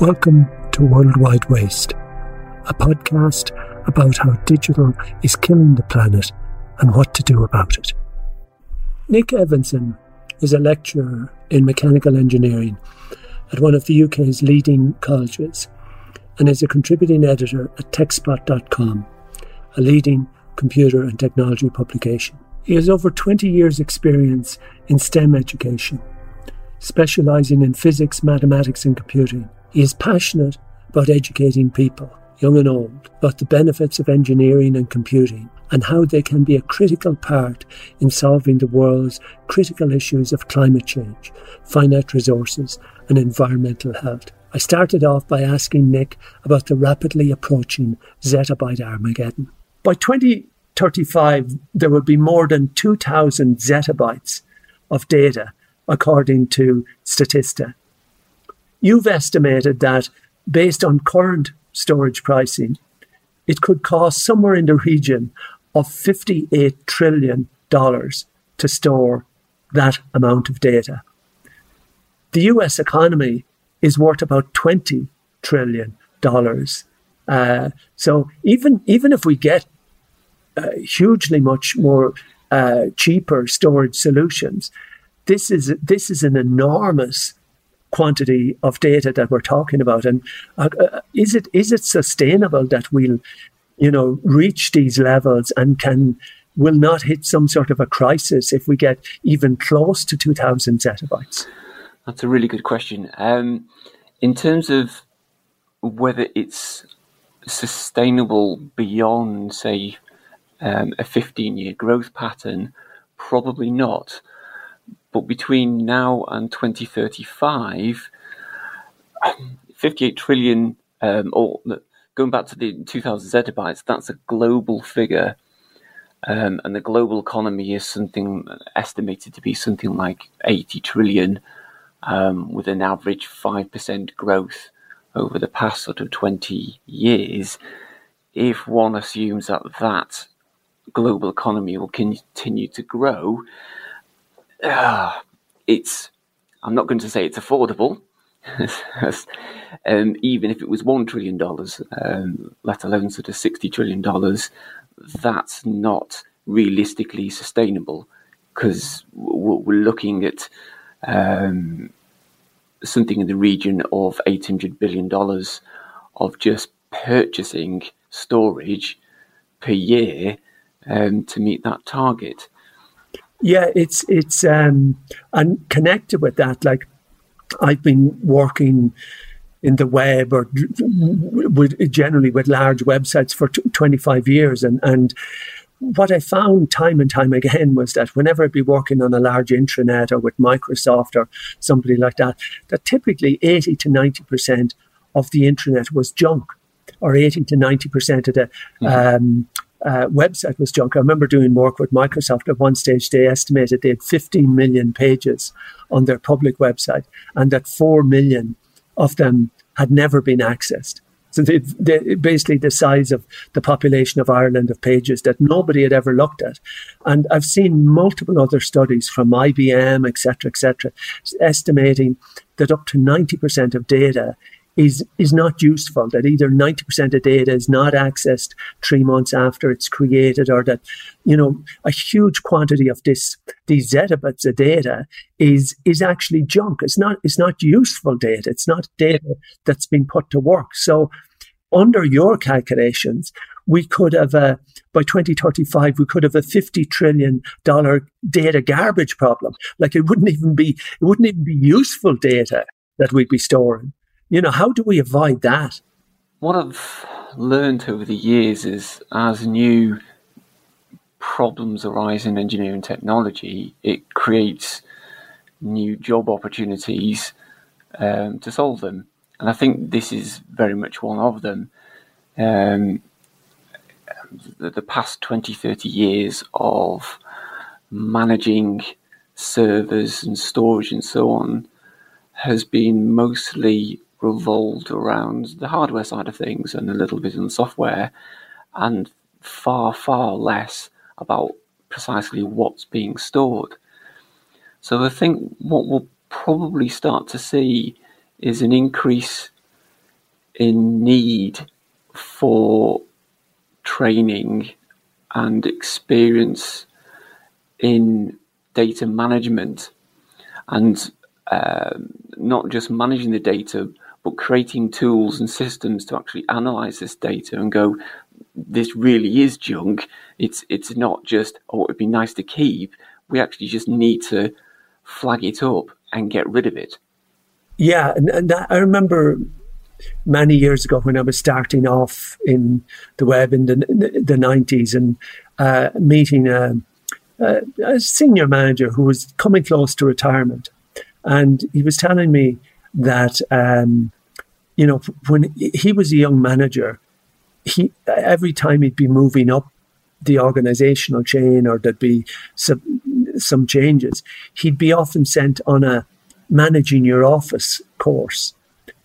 Welcome to Worldwide Waste, a podcast about how digital is killing the planet and what to do about it. Nick Evanson is a lecturer in mechanical engineering at one of the UK's leading colleges and is a contributing editor at TechSpot.com, a leading computer and technology publication. He has over 20 years' experience in STEM education, specialising in physics, mathematics and computing. He is passionate about educating people, young and old, about the benefits of engineering and computing and how they can be a critical part in solving the world's critical issues of climate change, finite resources and environmental health. I started off by asking Nick about the rapidly approaching zettabyte Armageddon. By 2035, there will be more than 2,000 zettabytes of data, according to Statista. You've estimated that, based on current storage pricing, it could cost somewhere in the region of $58 trillion to store that amount of data. The US economy is worth about $20 trillion. So even if we get hugely much more cheaper storage solutions, this is an enormous quantity of data that we're talking about, and is it sustainable that we'll, reach these levels and will not hit some sort of a crisis if we get even close to 2,000 zettabytes? That's a really good question. In terms of whether it's sustainable beyond, say, a 15-year growth pattern, probably not. But between now and 2035, 58 trillion, or going back to the 2,000 zettabytes, that's a global figure. And the global economy is something estimated to be something like 80 trillion, with an average 5% growth over the past sort of 20 years. If one assumes that global economy will continue to grow, I'm not going to say it's affordable, even if it was $1 trillion, let alone sort of $60 trillion, that's not realistically sustainable, because we're looking at something in the region of $800 billion of just purchasing storage per year to meet that target. Yeah, it's and connected with that, like, I've been working in the web or generally with large websites for 25 years. And what I found time and time again was that whenever I'd be working on a large intranet or with Microsoft or somebody like that, that typically 80 to 90% of the intranet was junk, or 80 to 90% of the website was junk. I remember doing work with Microsoft. At one stage, they estimated they had 15 million pages on their public website, and that 4 million of them had never been accessed. So they basically the size of the population of Ireland, of pages that nobody had ever looked at. And I've seen multiple other studies from IBM, et cetera, estimating that up to 90% of data is not useful, that either 90% of data is not accessed 3 months after it's created, or that, a huge quantity of these zettabytes of data is actually junk. It's not useful data. It's not data that's been put to work. So under your calculations, we could have by 2035, we could have a $50 trillion data garbage problem. Like, it wouldn't even be useful data that we'd be storing. How do we avoid that? What I've learned over the years is, as new problems arise in engineering technology, it creates new job opportunities to solve them. And I think this is very much one of them. The past 20, 30 years of managing servers and storage and so on has been mostly revolved around the hardware side of things and a little bit on software, and far, far less about precisely what's being stored. So I think what we'll probably start to see is an increase in need for training and experience in data management, and not just managing the data, but creating tools and systems to actually analyze this data and go, this really is junk. It's not just, oh, it'd be nice to keep. We actually just need to flag it up and get rid of it. Yeah, and I remember many years ago when I was starting off in the web in the 90s and meeting a senior manager who was coming close to retirement. And he was telling me that, when he was a young manager, he every time he'd be moving up the organizational chain or there'd be some changes, he'd be often sent on a managing your office course.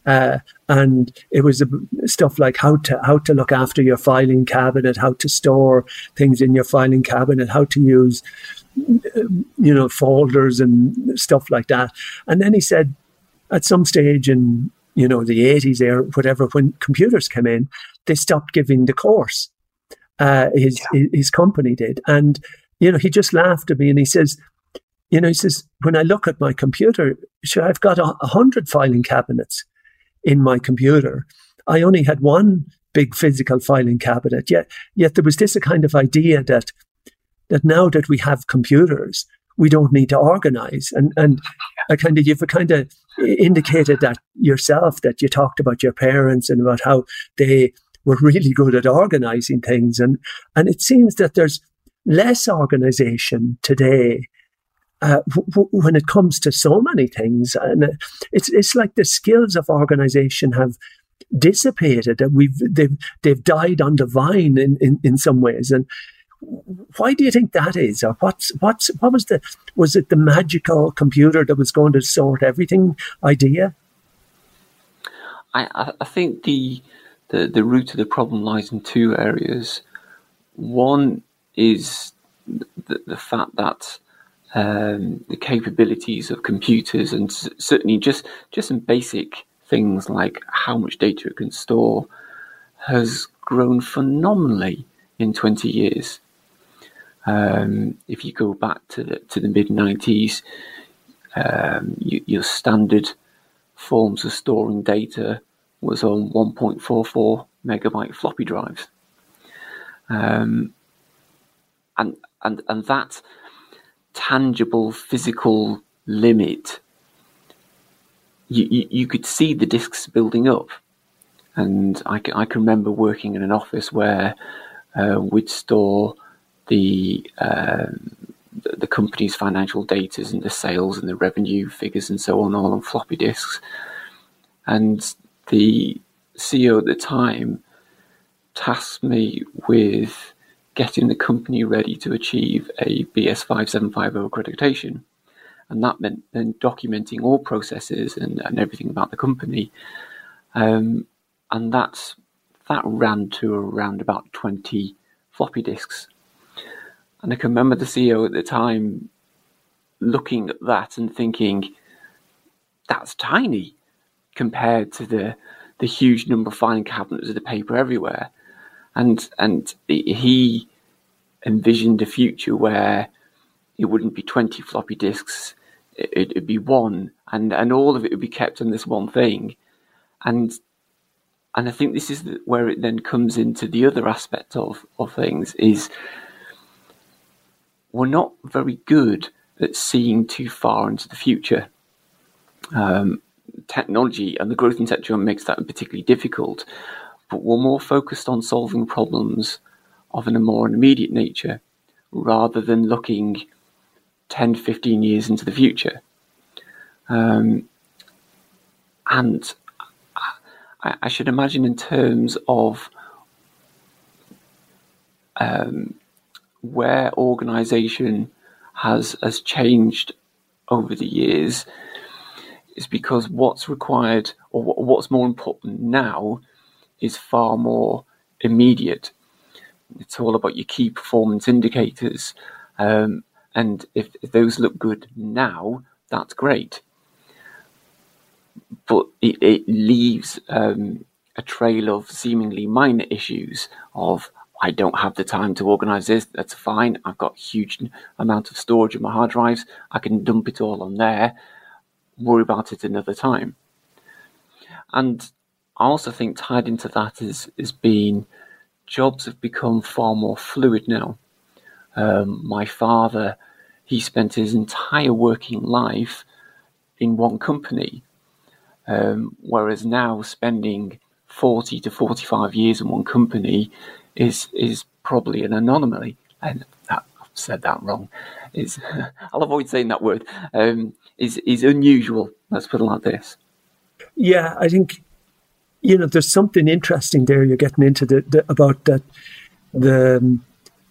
And it was stuff like how to look after your filing cabinet, how to store things in your filing cabinet, how to use, folders and stuff like that. And then he said, at some stage in, the 80s or whatever, when computers came in, they stopped giving the course. His company did. And, he just laughed at me and he says, when I look at my computer, sure, I've got 100 filing cabinets in my computer. I only had one big physical filing cabinet. Yet there was this kind of idea that now that we have computers, we don't need to organize. And you've indicated that yourself, that you talked about your parents and about how they were really good at organizing things. And it seems that there's less organization today when it comes to so many things. And it's like the skills of organization have dissipated, and they've died on the vine in some ways. And why do you think that is? Or was it the magical computer that was going to sort everything idea? I think the root of the problem lies in two areas. One is the fact that the capabilities of computers, and certainly just some basic things like how much data it can store, has grown phenomenally in 20 years. If you go back to the mid-90s, your standard forms of storing data was on 1.44 megabyte floppy drives, and that tangible physical limit. You could see the disks building up, and I can remember working in an office where we'd store the company's financial data and the sales and the revenue figures and so on, all on floppy disks. And the CEO at the time tasked me with getting the company ready to achieve a BS5750 accreditation. And that meant then documenting all processes and everything about the company. And that ran to around about 20 floppy disks. And I can remember the CEO at the time looking at that and thinking, that's tiny compared to the huge number of filing cabinets of the paper everywhere. And he envisioned a future where it wouldn't be 20 floppy disks, it'd be one, and all of it would be kept on this one thing. And I think this is where it then comes into the other aspect of things, is we're not very good at seeing too far into the future. Technology and the growth in technology makes that particularly difficult, but we're more focused on solving problems of a more immediate nature rather than looking 10, 15 years into the future. And I should imagine in terms of where organisation has changed over the years is because what's required or what's more important now is far more immediate. It's all about your key performance indicators. And if those look good now, that's great. But it leaves a trail of seemingly minor issues of, I don't have the time to organize this, that's fine, I've got huge amount of storage in my hard drives, I can dump it all on there, worry about it another time. And I also think tied into that is being, jobs have become far more fluid now. My father, he spent his entire working life in one company, whereas now spending 40 to 45 years in one company is probably an anomaly. And that, I've said that wrong. Is I'll avoid saying that word. Is unusual. Let's put it like this. Yeah, I think there's something interesting there. You're getting into about the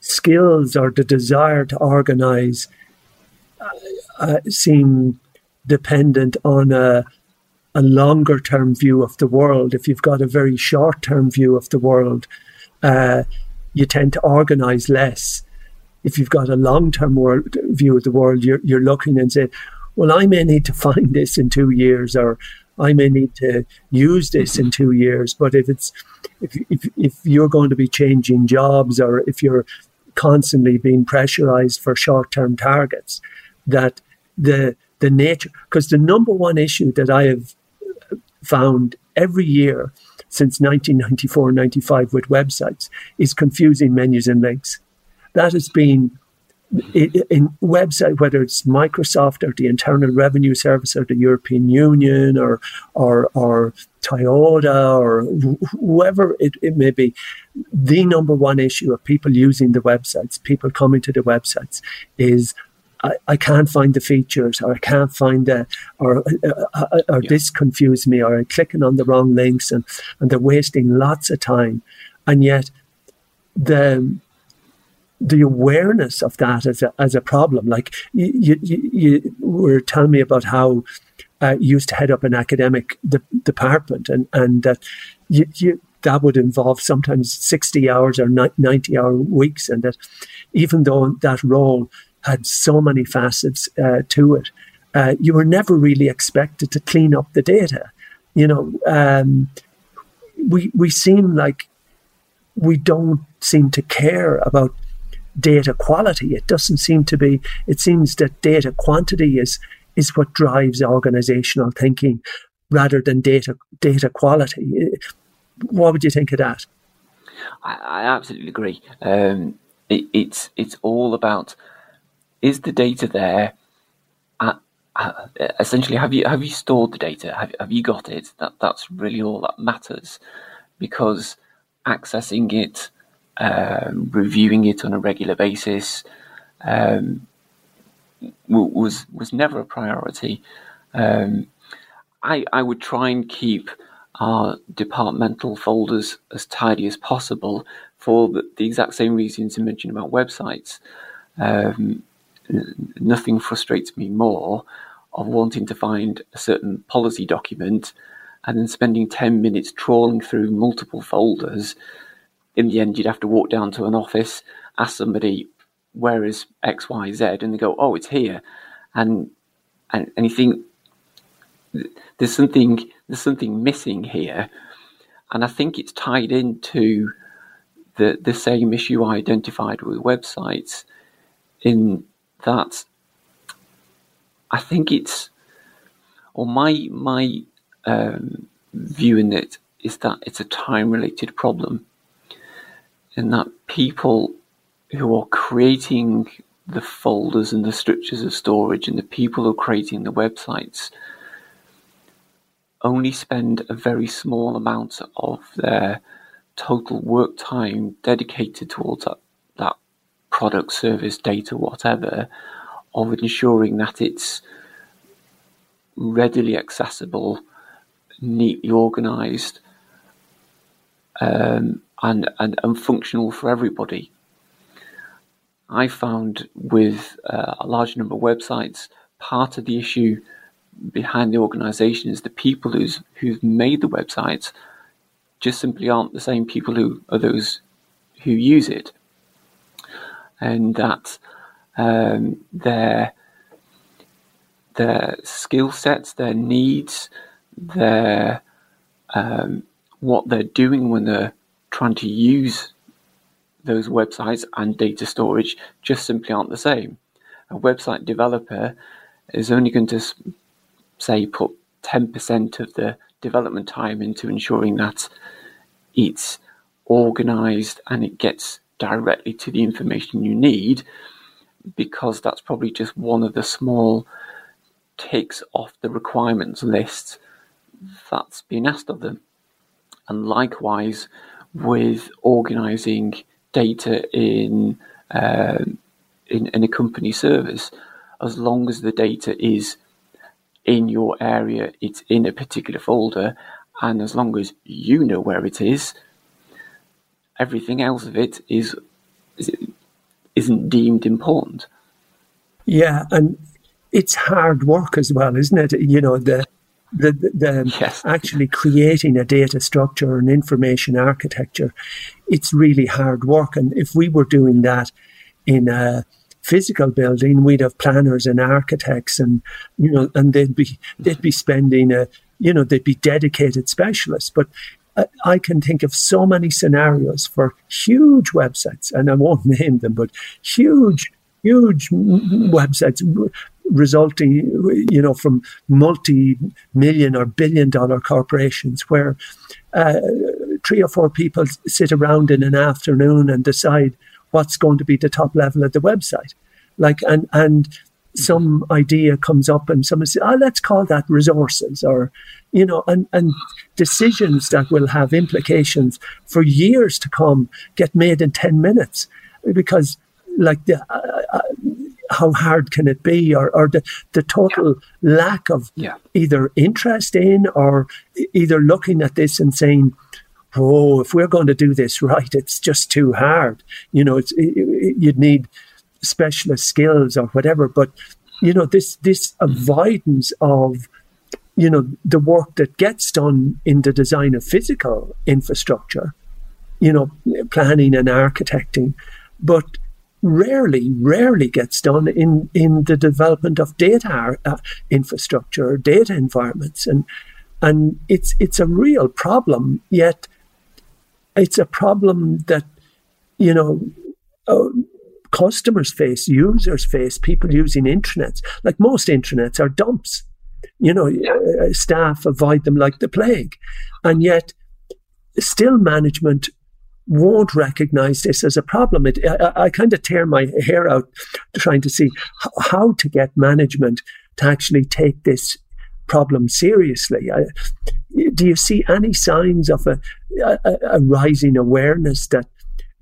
skills or the desire to organize seem dependent on a longer term view of the world. If you've got a very short term view of the world, you tend to organize less. If you've got a long term view of the world, you're looking and saying, well, I may need to find this in 2 years, or I may need to use this in 2 years. But if you're going to be changing jobs, or if you're constantly being pressurized for short term targets, that the nature, because the number one issue that I have found every year since 1994 and 95 with websites is confusing menus and links. That has been in website, whether it's Microsoft or the Internal Revenue Service or the European Union or Toyota or whoever it may be, the number one issue of people using the websites, people coming to the websites is, I can't find the features, or I can't find that, or yeah, this confused me, or I'm clicking on the wrong links, and they're wasting lots of time. And yet the awareness of that as a problem, like you were telling me about how you used to head up an academic department, and that that would involve sometimes 60 hours or 90-hour weeks, and that even though that role had so many facets to it, you were never really expected to clean up the data. We seem like we don't seem to care about data quality. It doesn't seem to be. It seems that data quantity is what drives organizational thinking, rather than data quality. What would you think of that? I absolutely agree. It's all about, is the data there? Essentially, have you stored the data? Have you got it? That's really all that matters, because accessing it, reviewing it on a regular basis, was never a priority. I would try and keep our departmental folders as tidy as possible for the exact same reasons you mentioned about websites. Nothing frustrates me more of wanting to find a certain policy document and then spending 10 minutes trawling through multiple folders. In the end, you'd have to walk down to an office, ask somebody, where is X, Y, Z? And they go, oh, it's here. And you think, there's something missing here. And I think it's tied into the same issue I identified with websites, in that I think it's, or my view in it is that it's a time-related problem, in that people who are creating the folders and the structures of storage and the people who are creating the websites only spend a very small amount of their total work time dedicated towards that product, service, data, whatever, of ensuring that it's readily accessible, neatly organized, and functional for everybody. I found with a large number of websites, part of the issue behind the organization is the people who've made the websites just simply aren't the same people who are those who use it. And that their skill sets, their needs, their what they're doing when they're trying to use those websites and data storage just simply aren't the same. A website developer is only going to, say, put 10% of the development time into ensuring that it's organized and it gets directly to the information you need, because that's probably just one of the small ticks off the requirements list that's been asked of them. And likewise with organizing data in a company service, as long as the data is in your area, it's in a particular folder, and as long as you know where it is, everything else of it isn't deemed important. Yeah, and it's hard work as well, isn't it? You know, the yes. Actually creating a data structure and information architecture, it's really hard work. And if we were doing that in a physical building, we'd have planners and architects, and you know, and they'd be spending they'd be dedicated specialists. But I can think of so many scenarios for huge websites, and I won't name them, but huge websites resulting, you know, from multi-million or billion-dollar corporations where 3 or 4 people sit around in an afternoon and decide what's going to be the top level of the website. Like, and some idea comes up and someone says, oh, let's call that resources, or, you know, and decisions that will have implications for years to come get made in 10 minutes because, like, how hard can it be, or the total lack of either interest in or either looking at this and saying, oh, if we're going to do this right, it's just too hard. You know, you'd need specialist skills or whatever. But, you know, this avoidance of, you know, the work that gets done in the design of physical infrastructure, you know, planning and architecting, but rarely gets done in the development of data infrastructure or data environments. And it's a real problem, yet it's a problem that, you know, customers face, users face, people using intranets. Like, most intranets are dumps. You know, staff avoid them like the plague. And yet still management won't recognize this as a problem. I kind of tear my hair out trying to see how to get management to actually take this problem seriously. Do you see any signs of a rising awareness that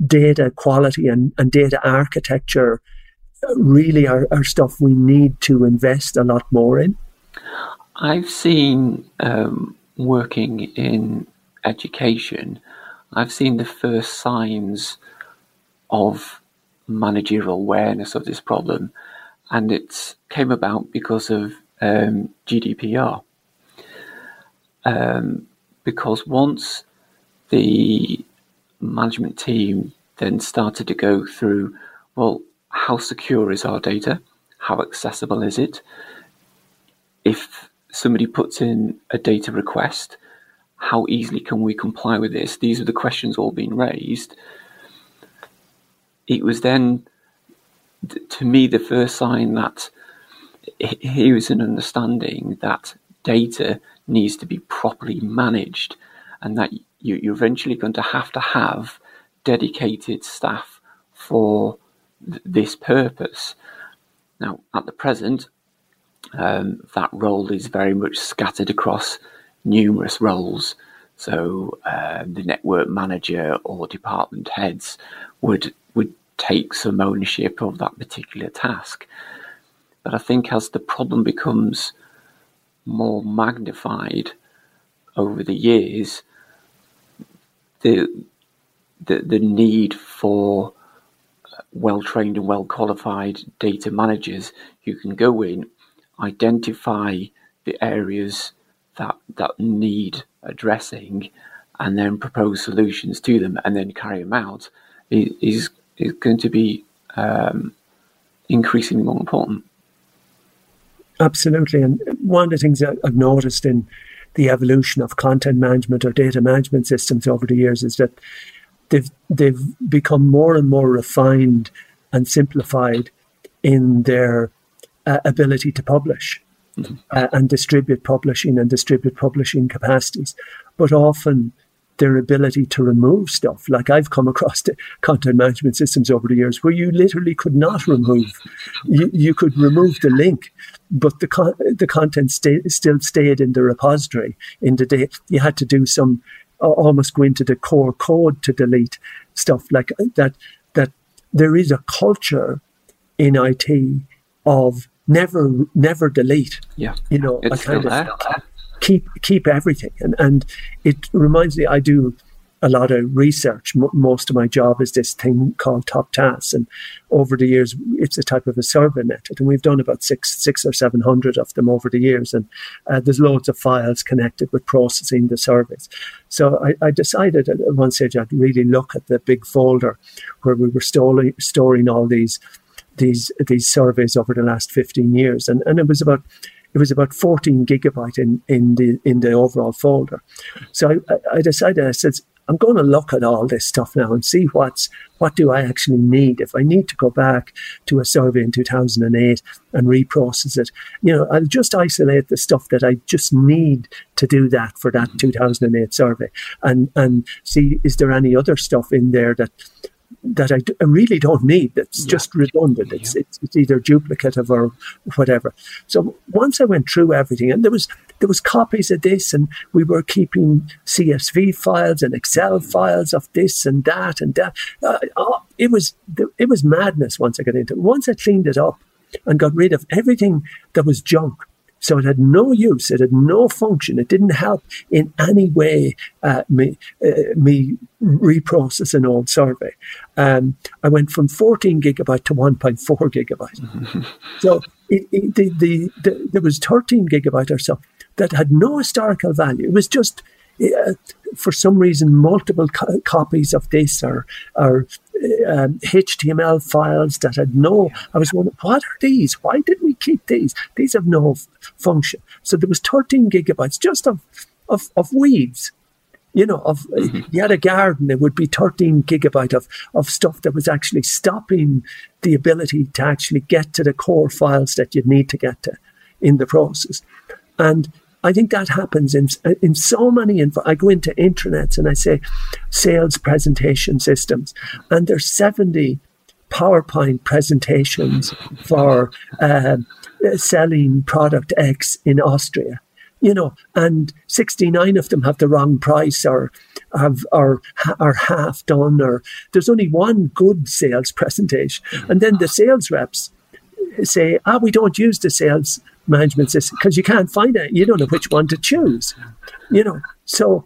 data quality and data architecture really are stuff we need to invest a lot more in? I've seen, working in education, I've seen the first signs of managerial awareness of this problem, and it came about because of GDPR. Because once the management team then started to go through, well, how secure is our data? How accessible is it? If somebody puts in a data request, how easily can we comply with this? These are the questions all being raised. It was then, to me, the first sign that here is an understanding that data needs to be properly managed, and that you're eventually going to have dedicated staff for this purpose. Now, at the present, that role is very much scattered across numerous roles. So the network manager or department heads would take some ownership of that particular task. But I think as the problem becomes more magnified over the years, the need for well-trained and well-qualified data managers who can go in, identify the areas that need addressing, and then propose solutions to them, and then carry them out, is going to be increasingly more important. Absolutely. And one of the things I've noticed in the evolution of content management or data management systems over the years is that they've become more and more refined and simplified in their ability to publish and distribute publishing and distribute publishing capacities, but often their ability to remove stuff. Like I've come across the content management systems over the years where you literally could not remove. You could remove the link, but the content still stayed in the repository. In the day, you had to do some almost go into the core code to delete stuff like that. That there is a culture in IT of never delete. Yeah, you know, it's a kind of keep everything. And it reminds me, I do a lot of research. Most of my job is this thing called Top Tasks. And over the years, it's a type of a survey method. And we've done about 600 or 700 of them over the years. And there's loads of files connected with processing the surveys. So I decided at one stage I'd really look at the big folder where we were storing all these surveys over the last 15 years. And it was about 14 gigabyte in the overall folder. So I decided, I said, I'm going to look at all this stuff now and see what do I actually need. If I need to go back to a survey in 2008 and reprocess it, you know, I'll just isolate the stuff that I just need to do that for that 2008 survey and see, is there any other stuff in there that I really don't need, that's just redundant. It's either duplicative or whatever. So once I went through everything, and there was copies of this, and we were keeping CSV files and Excel files of this and that and that. It was madness once I got into it. Once I cleaned it up and got rid of everything that was junk, so it had no use, it had no function, it didn't help in any way me reprocess an old survey. I went from 14 gigabyte to 1.4 gigabyte. Mm-hmm. So there was 13 gigabyte or so that had no historical value. It was just, for some reason, multiple copies of this or HTML files that had no... I was wondering, what are these? Why did we keep these? These have no function. So there was 13 gigabytes just of weeds. You know, you had a garden, there would be 13 gigabyte of stuff that was actually stopping the ability to actually get to the core files that you need to get to in the process. And I think that happens in so many. I go into intranets and I say sales presentation systems, and there's 70 PowerPoint presentations for selling product X in Austria, you know, and 69 of them have the wrong price or are half done, or there's only one good sales presentation, and then the sales reps say, we don't use the sales management system because you can't find it. You don't know which one to choose, you know. So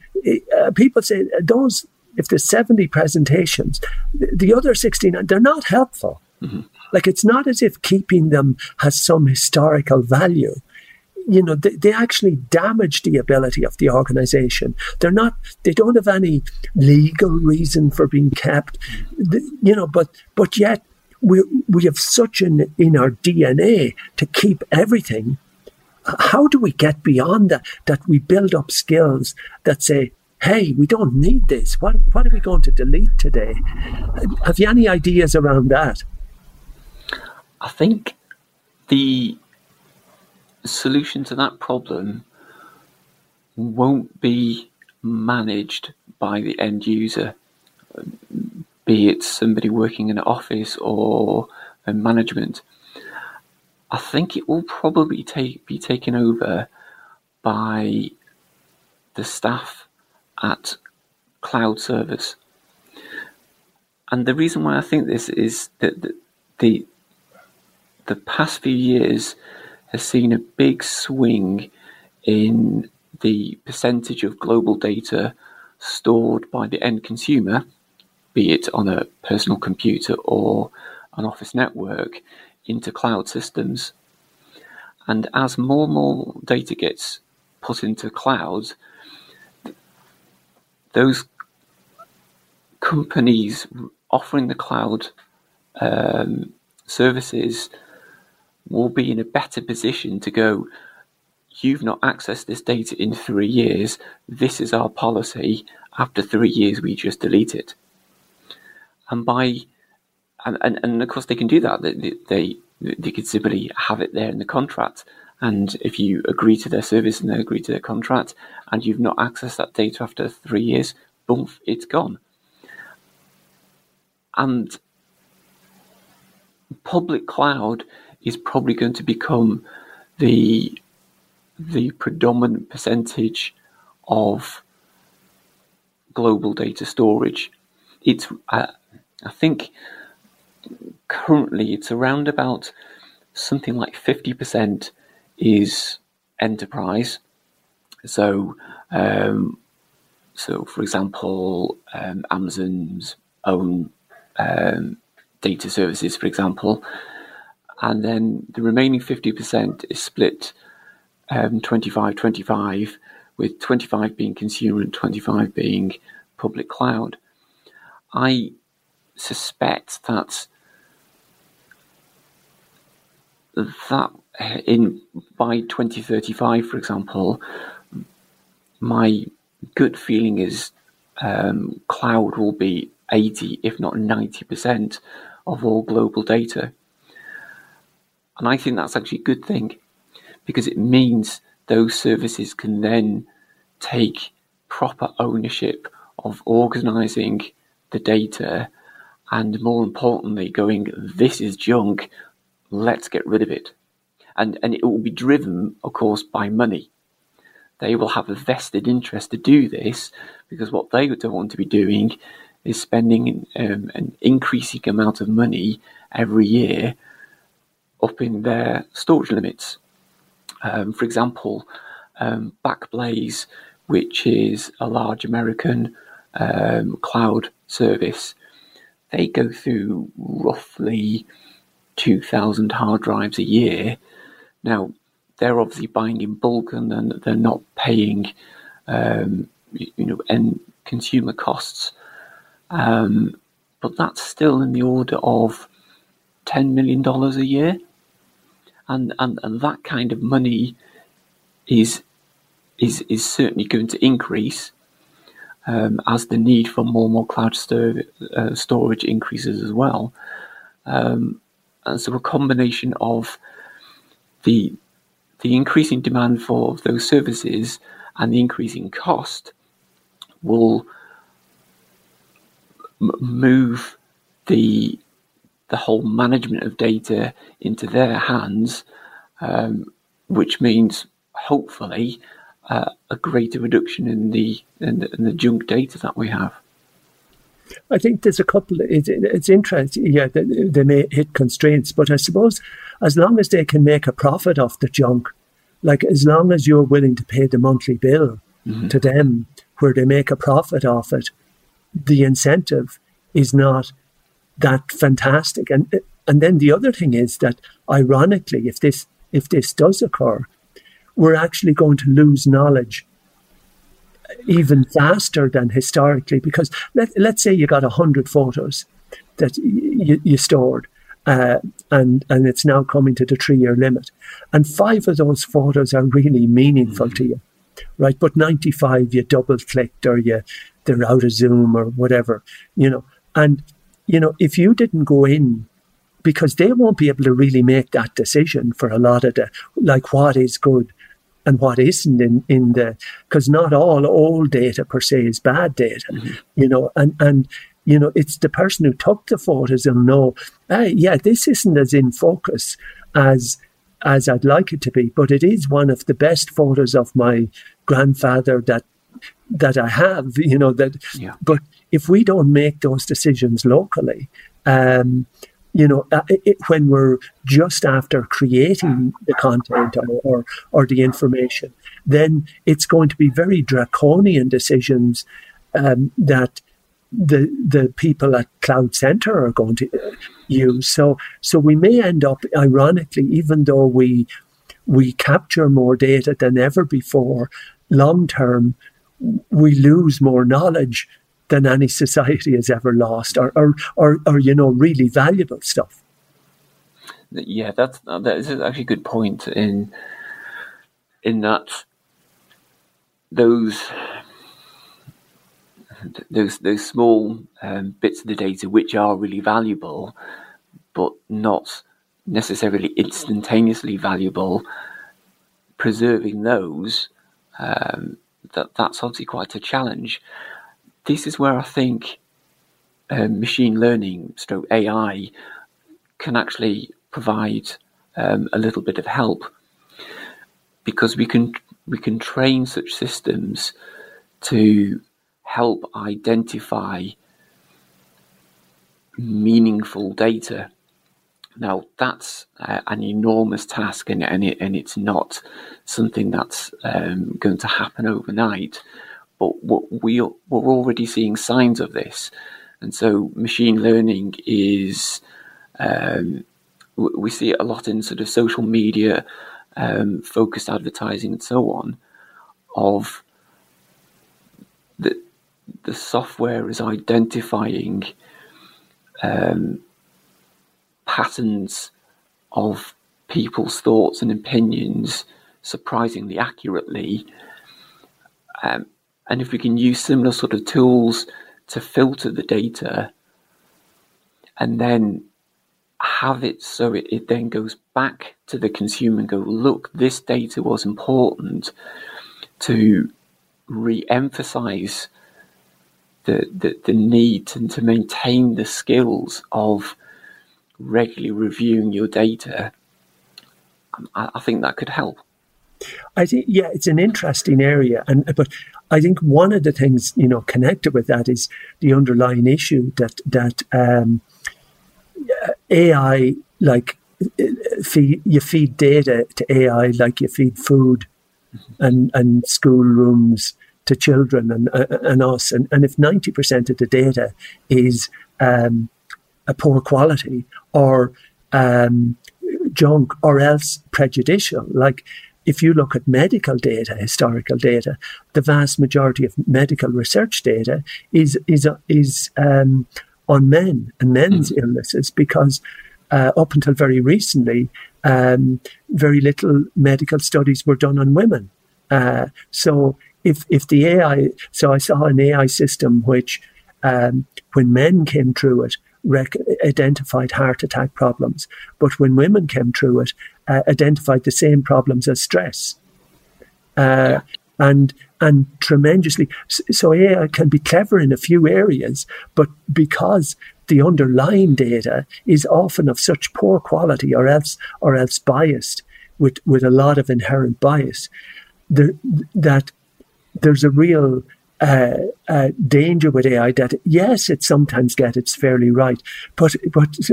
people say those, if there's 70 presentations, the other 69, they're not helpful. Mm-hmm. Like, it's not as if keeping them has some historical value. You know, they actually damage the ability of the organization. They don't have any legal reason for being kept, you know, but yet, we have such in our DNA to keep everything. How do we get beyond that we build up skills that say, hey, we don't need this. What are we going to delete today? Have you any ideas around that? I think the solution to that problem won't be managed by the end user, be it somebody working in an office or in management. I think it will probably be taken over by the staff at cloud servers. And the reason why I think this is that the past few years has seen a big swing in the percentage of global data stored by the end consumer, be it on a personal computer or an office network, into cloud systems. And as more and more data gets put into clouds, those companies offering the cloud services will be in a better position to go, you've not accessed this data in 3 years, this is our policy, after 3 years we just delete it. And of course they can do that, they could simply have it there in the contract, and if you agree to their service and they agree to their contract and you've not accessed that data after 3 years, boom, it's gone. And public cloud is probably going to become the predominant percentage of global data storage. It's I think currently it's around about something like 50% is enterprise. So for example, Amazon's own data services, for example, and then the remaining 50% is split 25-25, with 25 being consumer and 25 being public cloud. I suspect that in by 2035, for example, my gut feeling is cloud will be 80, if not 90% of all global data. And I think that's actually a good thing, because it means those services can then take proper ownership of organizing the data and, more importantly, going, this is junk, let's get rid of it. And it will be driven, of course, by money. They will have a vested interest to do this, because what they don't want to be doing is spending an increasing amount of money every year up in their storage limits. For example, Backblaze, which is a large American cloud service, they go through roughly 2,000 hard drives a year. Now, they're obviously buying in bulk, and then they're not paying end consumer costs. But that's still in the order of $10 million a year. And that kind of money is certainly going to increase as the need for more and more cloud storage increases as well. And so a combination of the increasing demand for those services and the increasing cost will move the whole management of data into their hands, which means hopefully a greater reduction in the junk data that we have. I think there's a couple. It's interesting. Yeah, they may hit constraints, but I suppose as long as they can make a profit off the junk, like as long as you're willing to pay the monthly bill to them, where they make a profit off it, the incentive is not that fantastic. And then the other thing is that, ironically, if this does occur, we're actually going to lose knowledge even faster than historically, because let's say you got 100 photos that you stored, and it's now coming to the 3-year limit, and 5 of those photos are really meaningful to you, right? But 95 you double clicked, or they're out of Zoom or whatever, and if you didn't go in, because they won't be able to really make that decision for a lot of the, like, what is good and what isn't in the, because not all old data per se is bad data, and it's the person who took the photos who'll know, this isn't as in focus as I'd like it to be, but it is one of the best photos of my grandfather that I have, but if we don't make those decisions locally, when we're just after creating the content or the information, then it's going to be very draconian decisions that the people at Cloud Center are going to use. So we may end up, ironically, even though we capture more data than ever before, long term, we lose more knowledge than any society has ever lost, or really valuable stuff. Yeah, that is actually a good point. In in that those small bits of the data which are really valuable, but not necessarily instantaneously valuable, preserving those, that's obviously quite a challenge. This is where I think machine learning, stroke AI, can actually provide a little bit of help, because we can train such systems to help identify meaningful data. Now, that's an enormous task, and it's not something that's going to happen overnight. But we're already seeing signs of this, and so machine learning is we see it a lot in sort of social media, focused advertising, and so on. Of the software is identifying patterns of people's thoughts and opinions surprisingly accurately. And if we can use similar sort of tools to filter the data and then have it so it then goes back to the consumer and go, look, this data was important, to re-emphasize the need to maintain the skills of regularly reviewing your data, I think that could help. I think, yeah, it's an interesting area, but I think one of the things, you know, connected with that is the underlying issue that AI, like you feed data to AI like you feed food, mm-hmm. and school rooms to children and us, and if 90% of the data is a poor quality or junk or else prejudicial. Like if you look at medical data, historical data, the vast majority of medical research data is on men and men's illnesses, because up until very recently, very little medical studies were done on women. So if the AI, so I saw an AI system which when men came through it, identified heart attack problems, but when women came through it, identified the same problems as stress, yeah. and tremendously. So AI can be clever in a few areas, but because the underlying data is often of such poor quality, or else biased with a lot of inherent bias, there's a real danger with AI that, yes, it sometimes gets it fairly right, but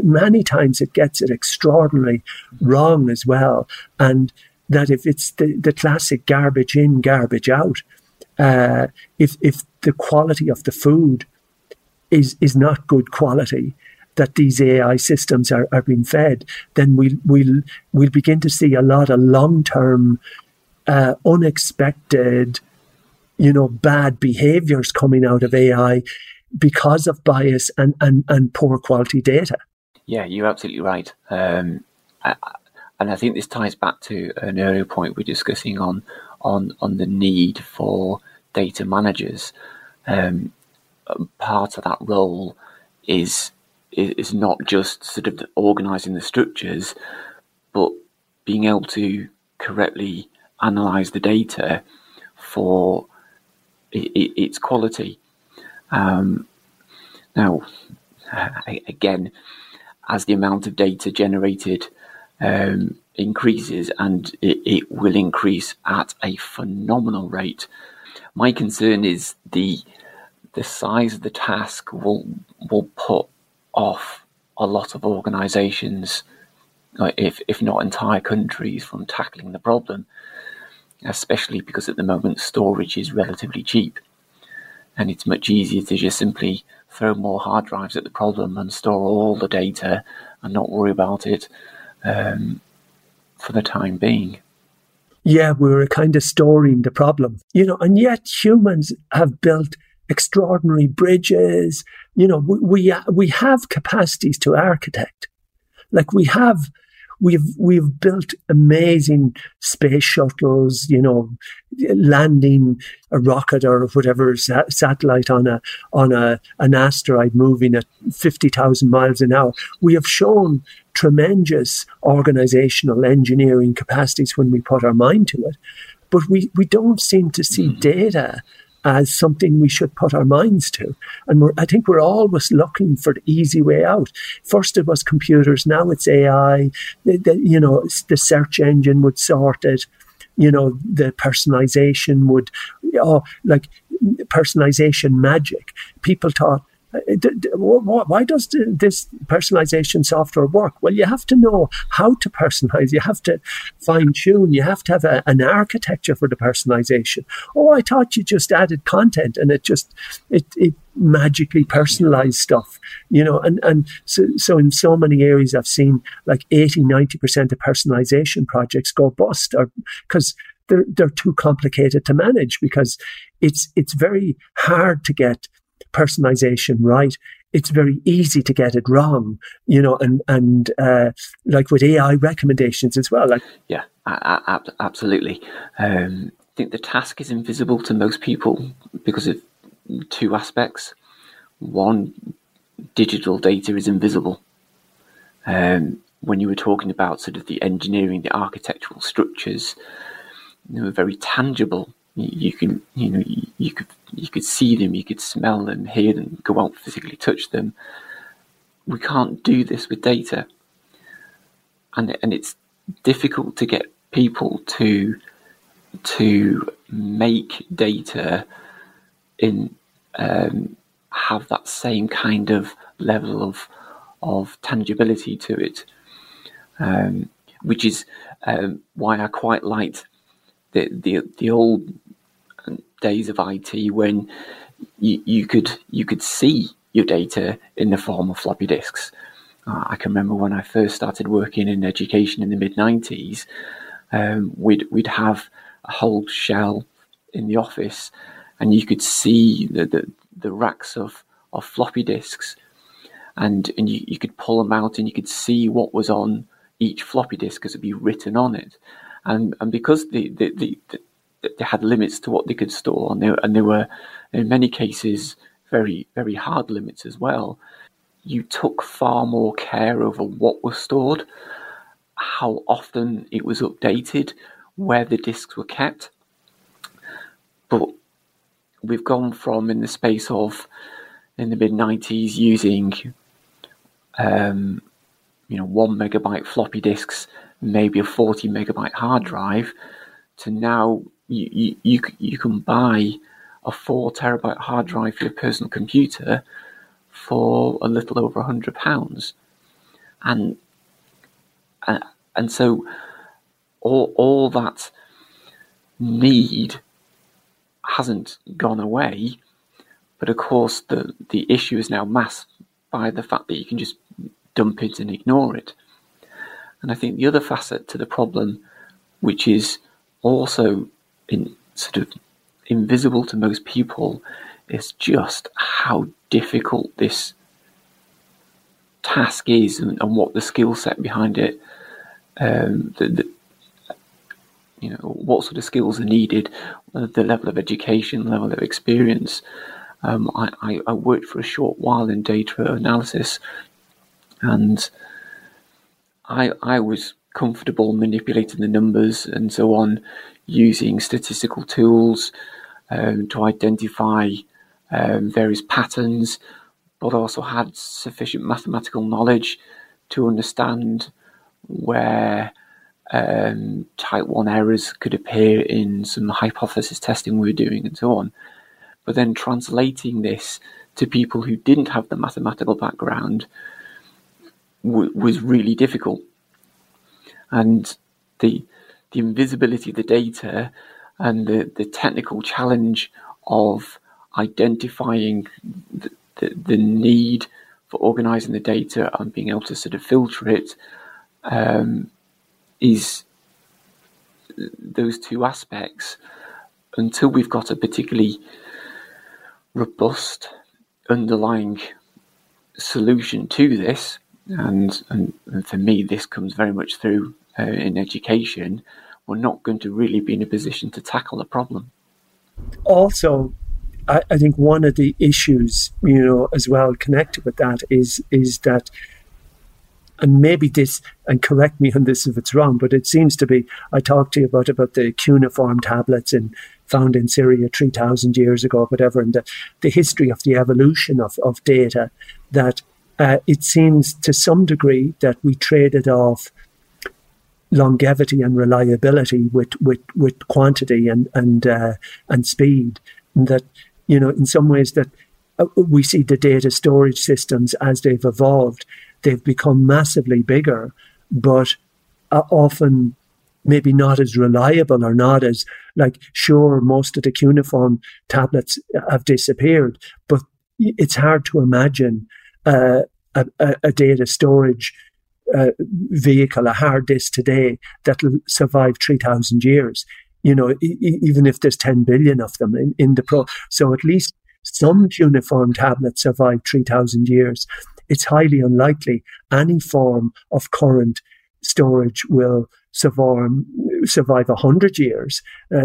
many times it gets it extraordinarily wrong as well. And that if it's the classic garbage in, garbage out, if the quality of the food is not good quality that these AI systems are being fed, then we'll begin to see a lot of long-term, unexpected, you know, bad behaviors coming out of AI because of bias and poor quality data. Yeah, you're absolutely right. And I think this ties back to an earlier point we're discussing on the need for data managers. Part of that role is not just sort of organizing the structures, but being able to correctly analyze the data for its quality. Now, again, as the amount of data generated increases, and it will increase at a phenomenal rate, my concern is the size of the task will put off a lot of organisations, if not entire countries, from tackling the problem, especially because at the moment storage is relatively cheap and it's much easier to just simply throw more hard drives at the problem and store all the data and not worry about it for the time being. Yeah, we were kind of storing the problem, you know, and yet humans have built extraordinary bridges. You know, we have capacities to architect. Like we have We've built amazing space shuttles, you know, landing a rocket or whatever satellite on an asteroid moving at 50,000 miles an hour. We have shown tremendous organizational engineering capacities when we put our mind to it, but we don't seem to see data as something we should put our minds to. And I think we're always looking for the easy way out. First it was computers, now it's AI. The search engine would sort it. You know, the personalization would, like personalization magic. People thought, why does this personalization software work? Well, you have to know how to personalize. You have to fine tune. You have to have an architecture for the personalization. Oh, I thought you just added content and it just, it magically personalized stuff, you know, and so in so many areas I've seen like 80-90% of personalization projects go bust or because they're too complicated to manage, because it's very hard to get personalization right. It's very easy to get it wrong, you know, and like with AI recommendations as well. Like, yeah, absolutely. I think the task is invisible to most people because of two aspects. One, digital data is invisible. When you were talking about sort of the engineering, the architectural structures, they were very tangible. You could see them, you could smell them, hear them, go out, physically touch them. We can't do this with data, and it's difficult to get people to make data in have that same kind of level of tangibility to it, which is why I quite liked the old days of IT when you could see your data in the form of floppy disks. I can remember when I first started working in education in the mid 90s, we'd have a whole shell in the office, and you could see the racks of floppy disks, and you could pull them out and you could see what was on each floppy disk because it'd be written on it. And because they had limits to what they could store, and they were in many cases very, very hard limits as well, you took far more care over what was stored, how often it was updated, where the disks were kept. But we've gone from, in the space of, in the mid-90s, using 1 megabyte floppy disks, maybe a 40 megabyte hard drive, to now you can buy a 4 terabyte hard drive for your personal computer for a little over £100, and so all that need hasn't gone away, but of course the issue is now masked by the fact that you can just dump it and ignore it. And I think the other facet to the problem, which is also in sort of invisible to most people, is just how difficult this task is, and what the skill set behind it, what sort of skills are needed, the level of education, level of experience. I worked for a short while in data analysis, and I was comfortable manipulating the numbers and so on, using statistical tools to identify various patterns, but also had sufficient mathematical knowledge to understand where type 1 errors could appear in some hypothesis testing we were doing and so on. But then translating this to people who didn't have the mathematical background was really difficult, and the invisibility of the data and the technical challenge of identifying the need for organising the data and being able to sort of filter it, is those two aspects. Until we've got a particularly robust underlying solution to this, And for me, this comes very much through in education. We're not going to really be in a position to tackle the problem. Also, I think one of the issues, as well connected with that is that, and maybe this, and correct me on this if it's wrong, but it seems to be, I talked to you about the cuneiform tablets and found in Syria 3,000 years ago, whatever, and the history of the evolution of data, that it seems to some degree that we traded off longevity and reliability with quantity and speed, and that in some ways that we see the data storage systems as they've evolved, they've become massively bigger, but are often maybe not as reliable or not as sure. Most of the cuneiform tablets have disappeared, but it's hard to imagine a data storage vehicle, a hard disk today that'll survive 3,000 years, even if there's 10 billion of them in the pro. So at least some cuneiform tablets survive 3,000 years. It's highly unlikely any form of current storage will survive 100 years,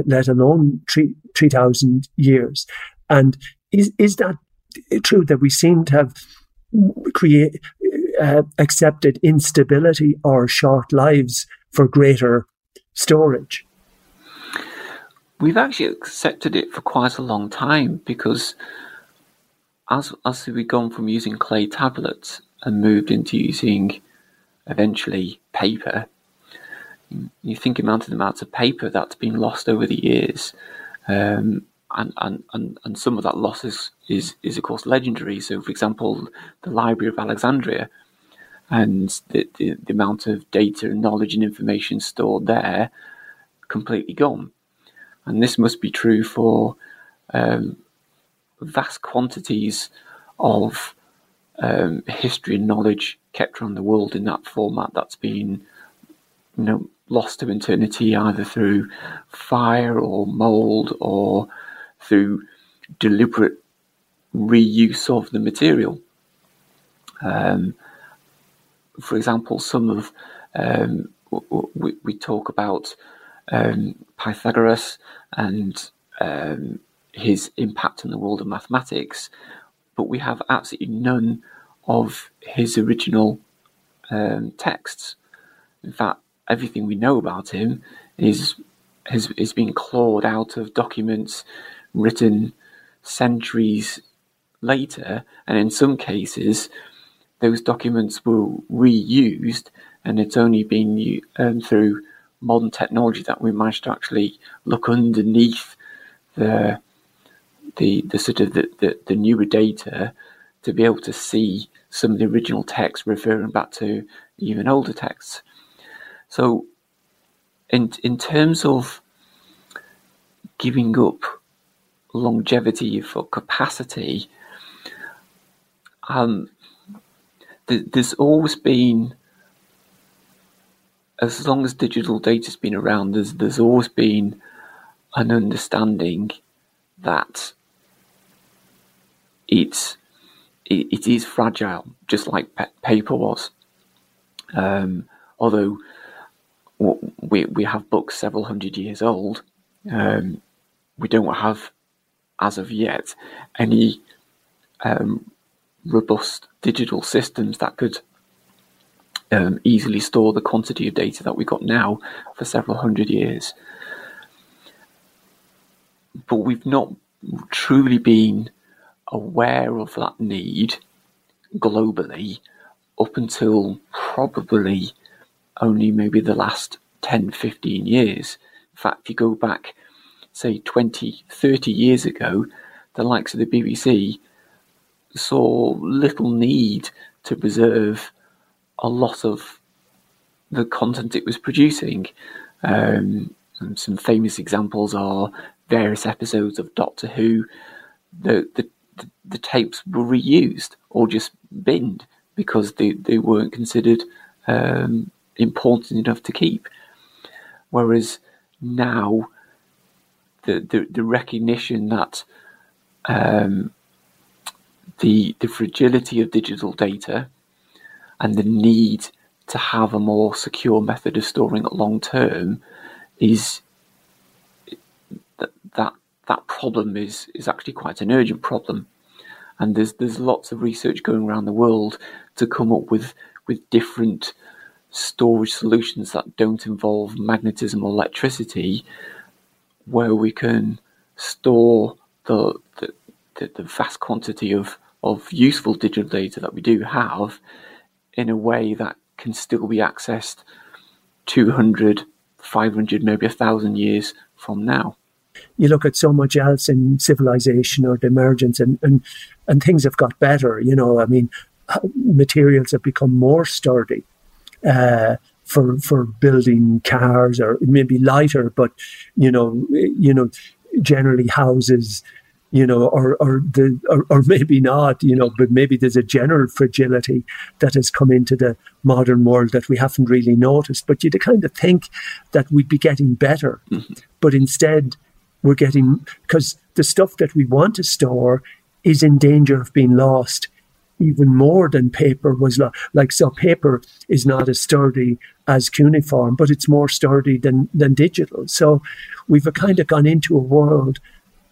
let alone 3,000 years. And is that true that we seem to have accepted instability or short lives for greater storage? We've actually accepted it for quite a long time, because as we've gone from using clay tablets and moved into using eventually paper, you think about the amounts of paper that's been lost over the years, and some of that loss is of course legendary. So, for example, the Library of Alexandria, and the amount of data and knowledge and information stored there, completely gone. And this must be true for vast quantities of history and knowledge kept around the world in that format that's been lost to eternity, either through fire or mould or through deliberate reuse of the material. For example, some of we talk about Pythagoras and his impact on the world of mathematics, but we have absolutely none of his original texts. In fact, everything we know about him has been clawed out of documents written centuries later, and in some cases, those documents were reused, and it's only been through modern technology that we managed to actually look underneath the newer data to be able to see some of the original texts referring back to even older texts. So, in terms of giving up longevity for capacity, there's always been, as long as digital data's been around, there's always been an understanding that it is fragile, just like paper was. Although we have books several hundred years old, we don't have, as of yet, any robust digital systems that could easily store the quantity of data that we got now for several hundred years. But we've not truly been aware of that need globally up until probably only maybe the last 10, 15 years. In fact, if you go back, say, 20, 30 years ago, the likes of the BBC saw little need to preserve a lot of the content it was producing. Some famous examples are various episodes of Doctor Who. The tapes were reused or just binned because they weren't considered important enough to keep. Whereas now, the recognition that the fragility of digital data, and the need to have a more secure method of storing it long term, is that problem is actually quite an urgent problem. And there's lots of research going around the world to come up with different storage solutions that don't involve magnetism or electricity, where we can store the vast quantity of useful digital data that we do have in a way that can still be accessed 200, 500, maybe 1,000 years from now. You look at so much else in civilization or the emergence, and things have got better. You know, I mean, materials have become more sturdy for building cars, or maybe lighter, but you know, generally houses, you know, or maybe not, you know, but maybe there's a general fragility that has come into the modern world that we haven't really noticed. But you'd kind of think that we'd be getting better, mm-hmm. but instead we're getting, because the stuff that we want to store is in danger of being lost even more than paper was lost. Like, so paper is not as sturdy as cuneiform, but it's more sturdy than digital. So we've kind of gone into a world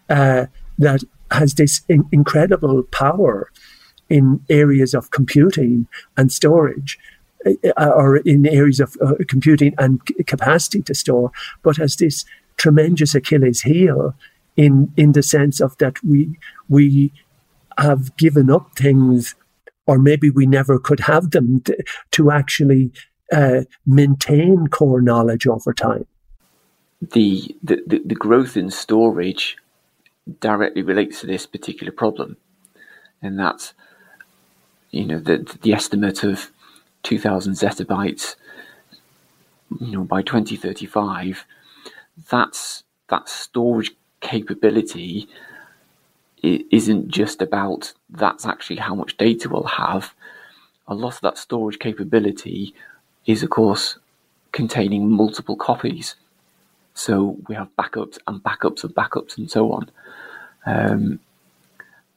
that has this incredible power in areas of computing and storage, or in areas of computing and capacity to store, but has this tremendous Achilles heel in the sense of that we have given up things, or maybe we never could have them, to actually maintain core knowledge over time. The growth in storage directly relates to this particular problem, and that's, you know, the estimate of 2,000 zettabytes, you know, by 2035. That's that storage capability. It isn't just about that's actually how much data we'll have. A lot of that storage capability is, of course, containing multiple copies. So we have backups and backups and backups and so on. And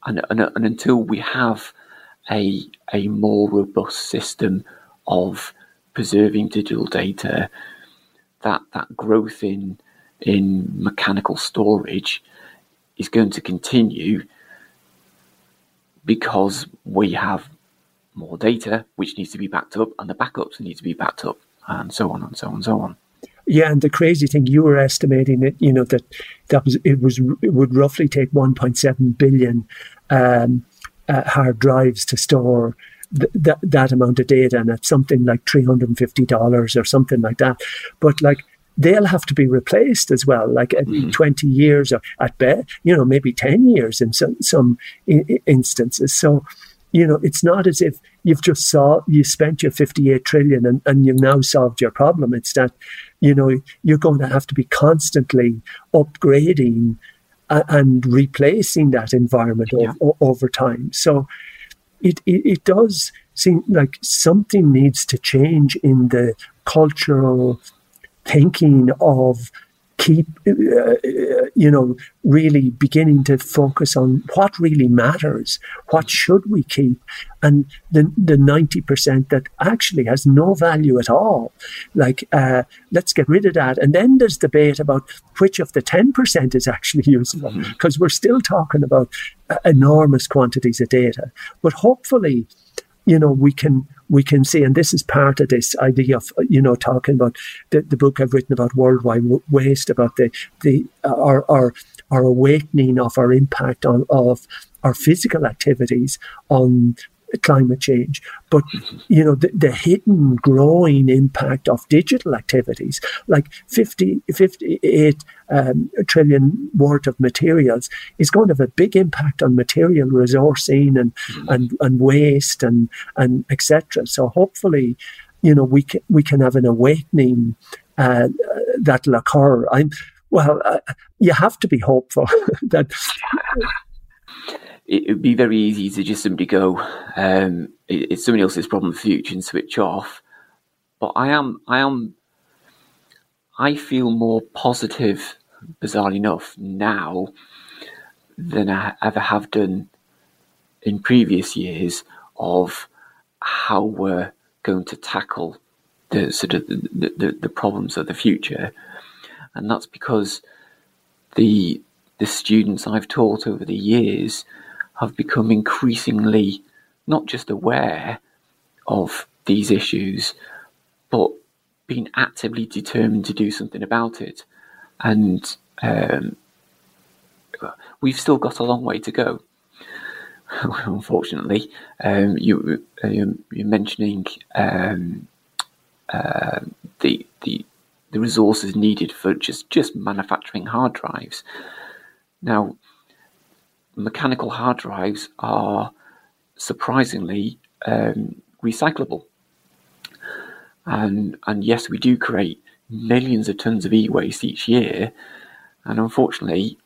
until we have a more robust system of preserving digital data, that growth in mechanical storage is going to continue, because we have more data which needs to be backed up, and the backups need to be backed up, and so on and so on and so on. Yeah, and the crazy thing, you were estimating it, you know, it would roughly take 1.7 billion hard drives to store that amount of data, and at something like $350 or something like that. But like, they'll have to be replaced as well, like every 20 years, or at best, you know, maybe 10 years in some instances. So, you know, it's not as if you've just you spent your 58 trillion and you've now solved your problem. It's that, you know, you're going to have to be constantly upgrading and replacing that environment over time. So it does seem like something needs to change in the cultural thinking of really beginning to focus on what really matters, what should we keep, and the 90% that actually has no value at all. Like, let's get rid of that. And then there's debate about which of the 10% is actually useful, because we're still talking about enormous quantities of data. But hopefully, you know, we can see, and this is part of this idea of, you know, talking about the book I've written about Worldwide Waste, about our awakening of our impact of our physical activities on climate change, but, you know, the hidden growing impact of digital activities, like 58 trillion worth of materials is going to have a big impact on material resourcing and waste and etc. So hopefully, you know, we can have an awakening that'll occur. You have to be hopeful that. It would be very easy to just simply go, it's somebody else's problem in the future, and switch off. But I feel more positive, bizarrely enough, now than I ever have done in previous years, of how we're going to tackle the sort of the problems of the future. And that's because the students I've taught over the years have become increasingly not just aware of these issues, but being actively determined to do something about it. And we've still got a long way to go, unfortunately. You're mentioning the resources needed for just manufacturing hard drives. Now, mechanical hard drives are surprisingly recyclable, and yes, we do create millions of tons of e-waste each year, and unfortunately,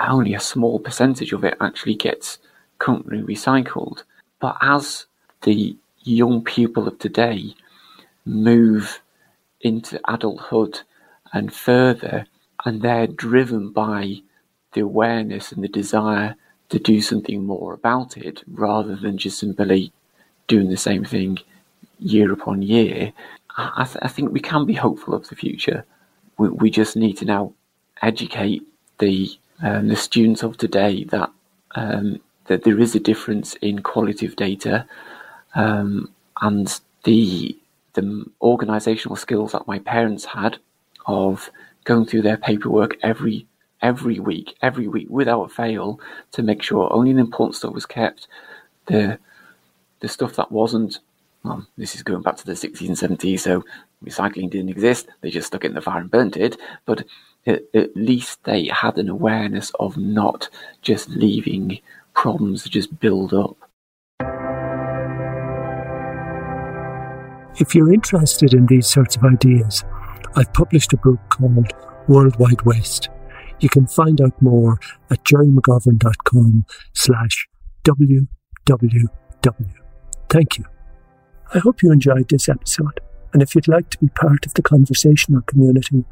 only a small percentage of it actually gets currently recycled. But as the young people of today move into adulthood and further, and they're driven by the awareness and the desire to do something more about it, rather than just simply doing the same thing year upon year, I think we can be hopeful of the future. We just need to now educate the students of today that that there is a difference in quality of data, and the organisational skills that my parents had of going through their paperwork every week without fail to make sure only the important stuff was kept. The stuff that wasn't, well, this is going back to the 60s and 70s, so recycling didn't exist. They just stuck it in the fire and burnt it. But at least they had an awareness of not just leaving problems to just build up. If you're interested in these sorts of ideas, I've published a book called Worldwide Waste. You can find out more at gerrymcgovern.com/www. Thank you. I hope you enjoyed this episode, and if you'd like to be part of the conversational community,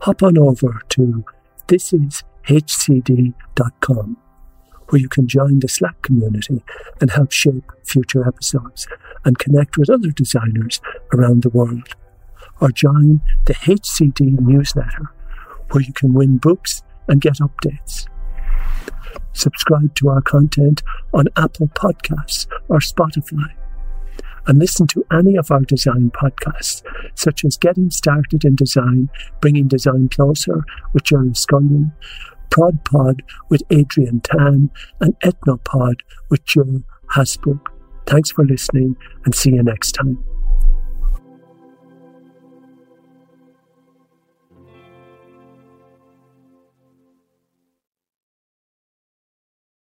hop on over to thisishcd.com, where you can join the Slack community and help shape future episodes and connect with other designers around the world, or join the HCD newsletter, where you can win books and get updates. Subscribe to our content on Apple Podcasts or Spotify, and listen to any of our design podcasts, such as Getting Started in Design, Bringing Design Closer with Gerry Scullion, Prod Pod with Adrian Tan, and Ethnopod with Joe Hasbrook. Thanks for listening, and see you next time.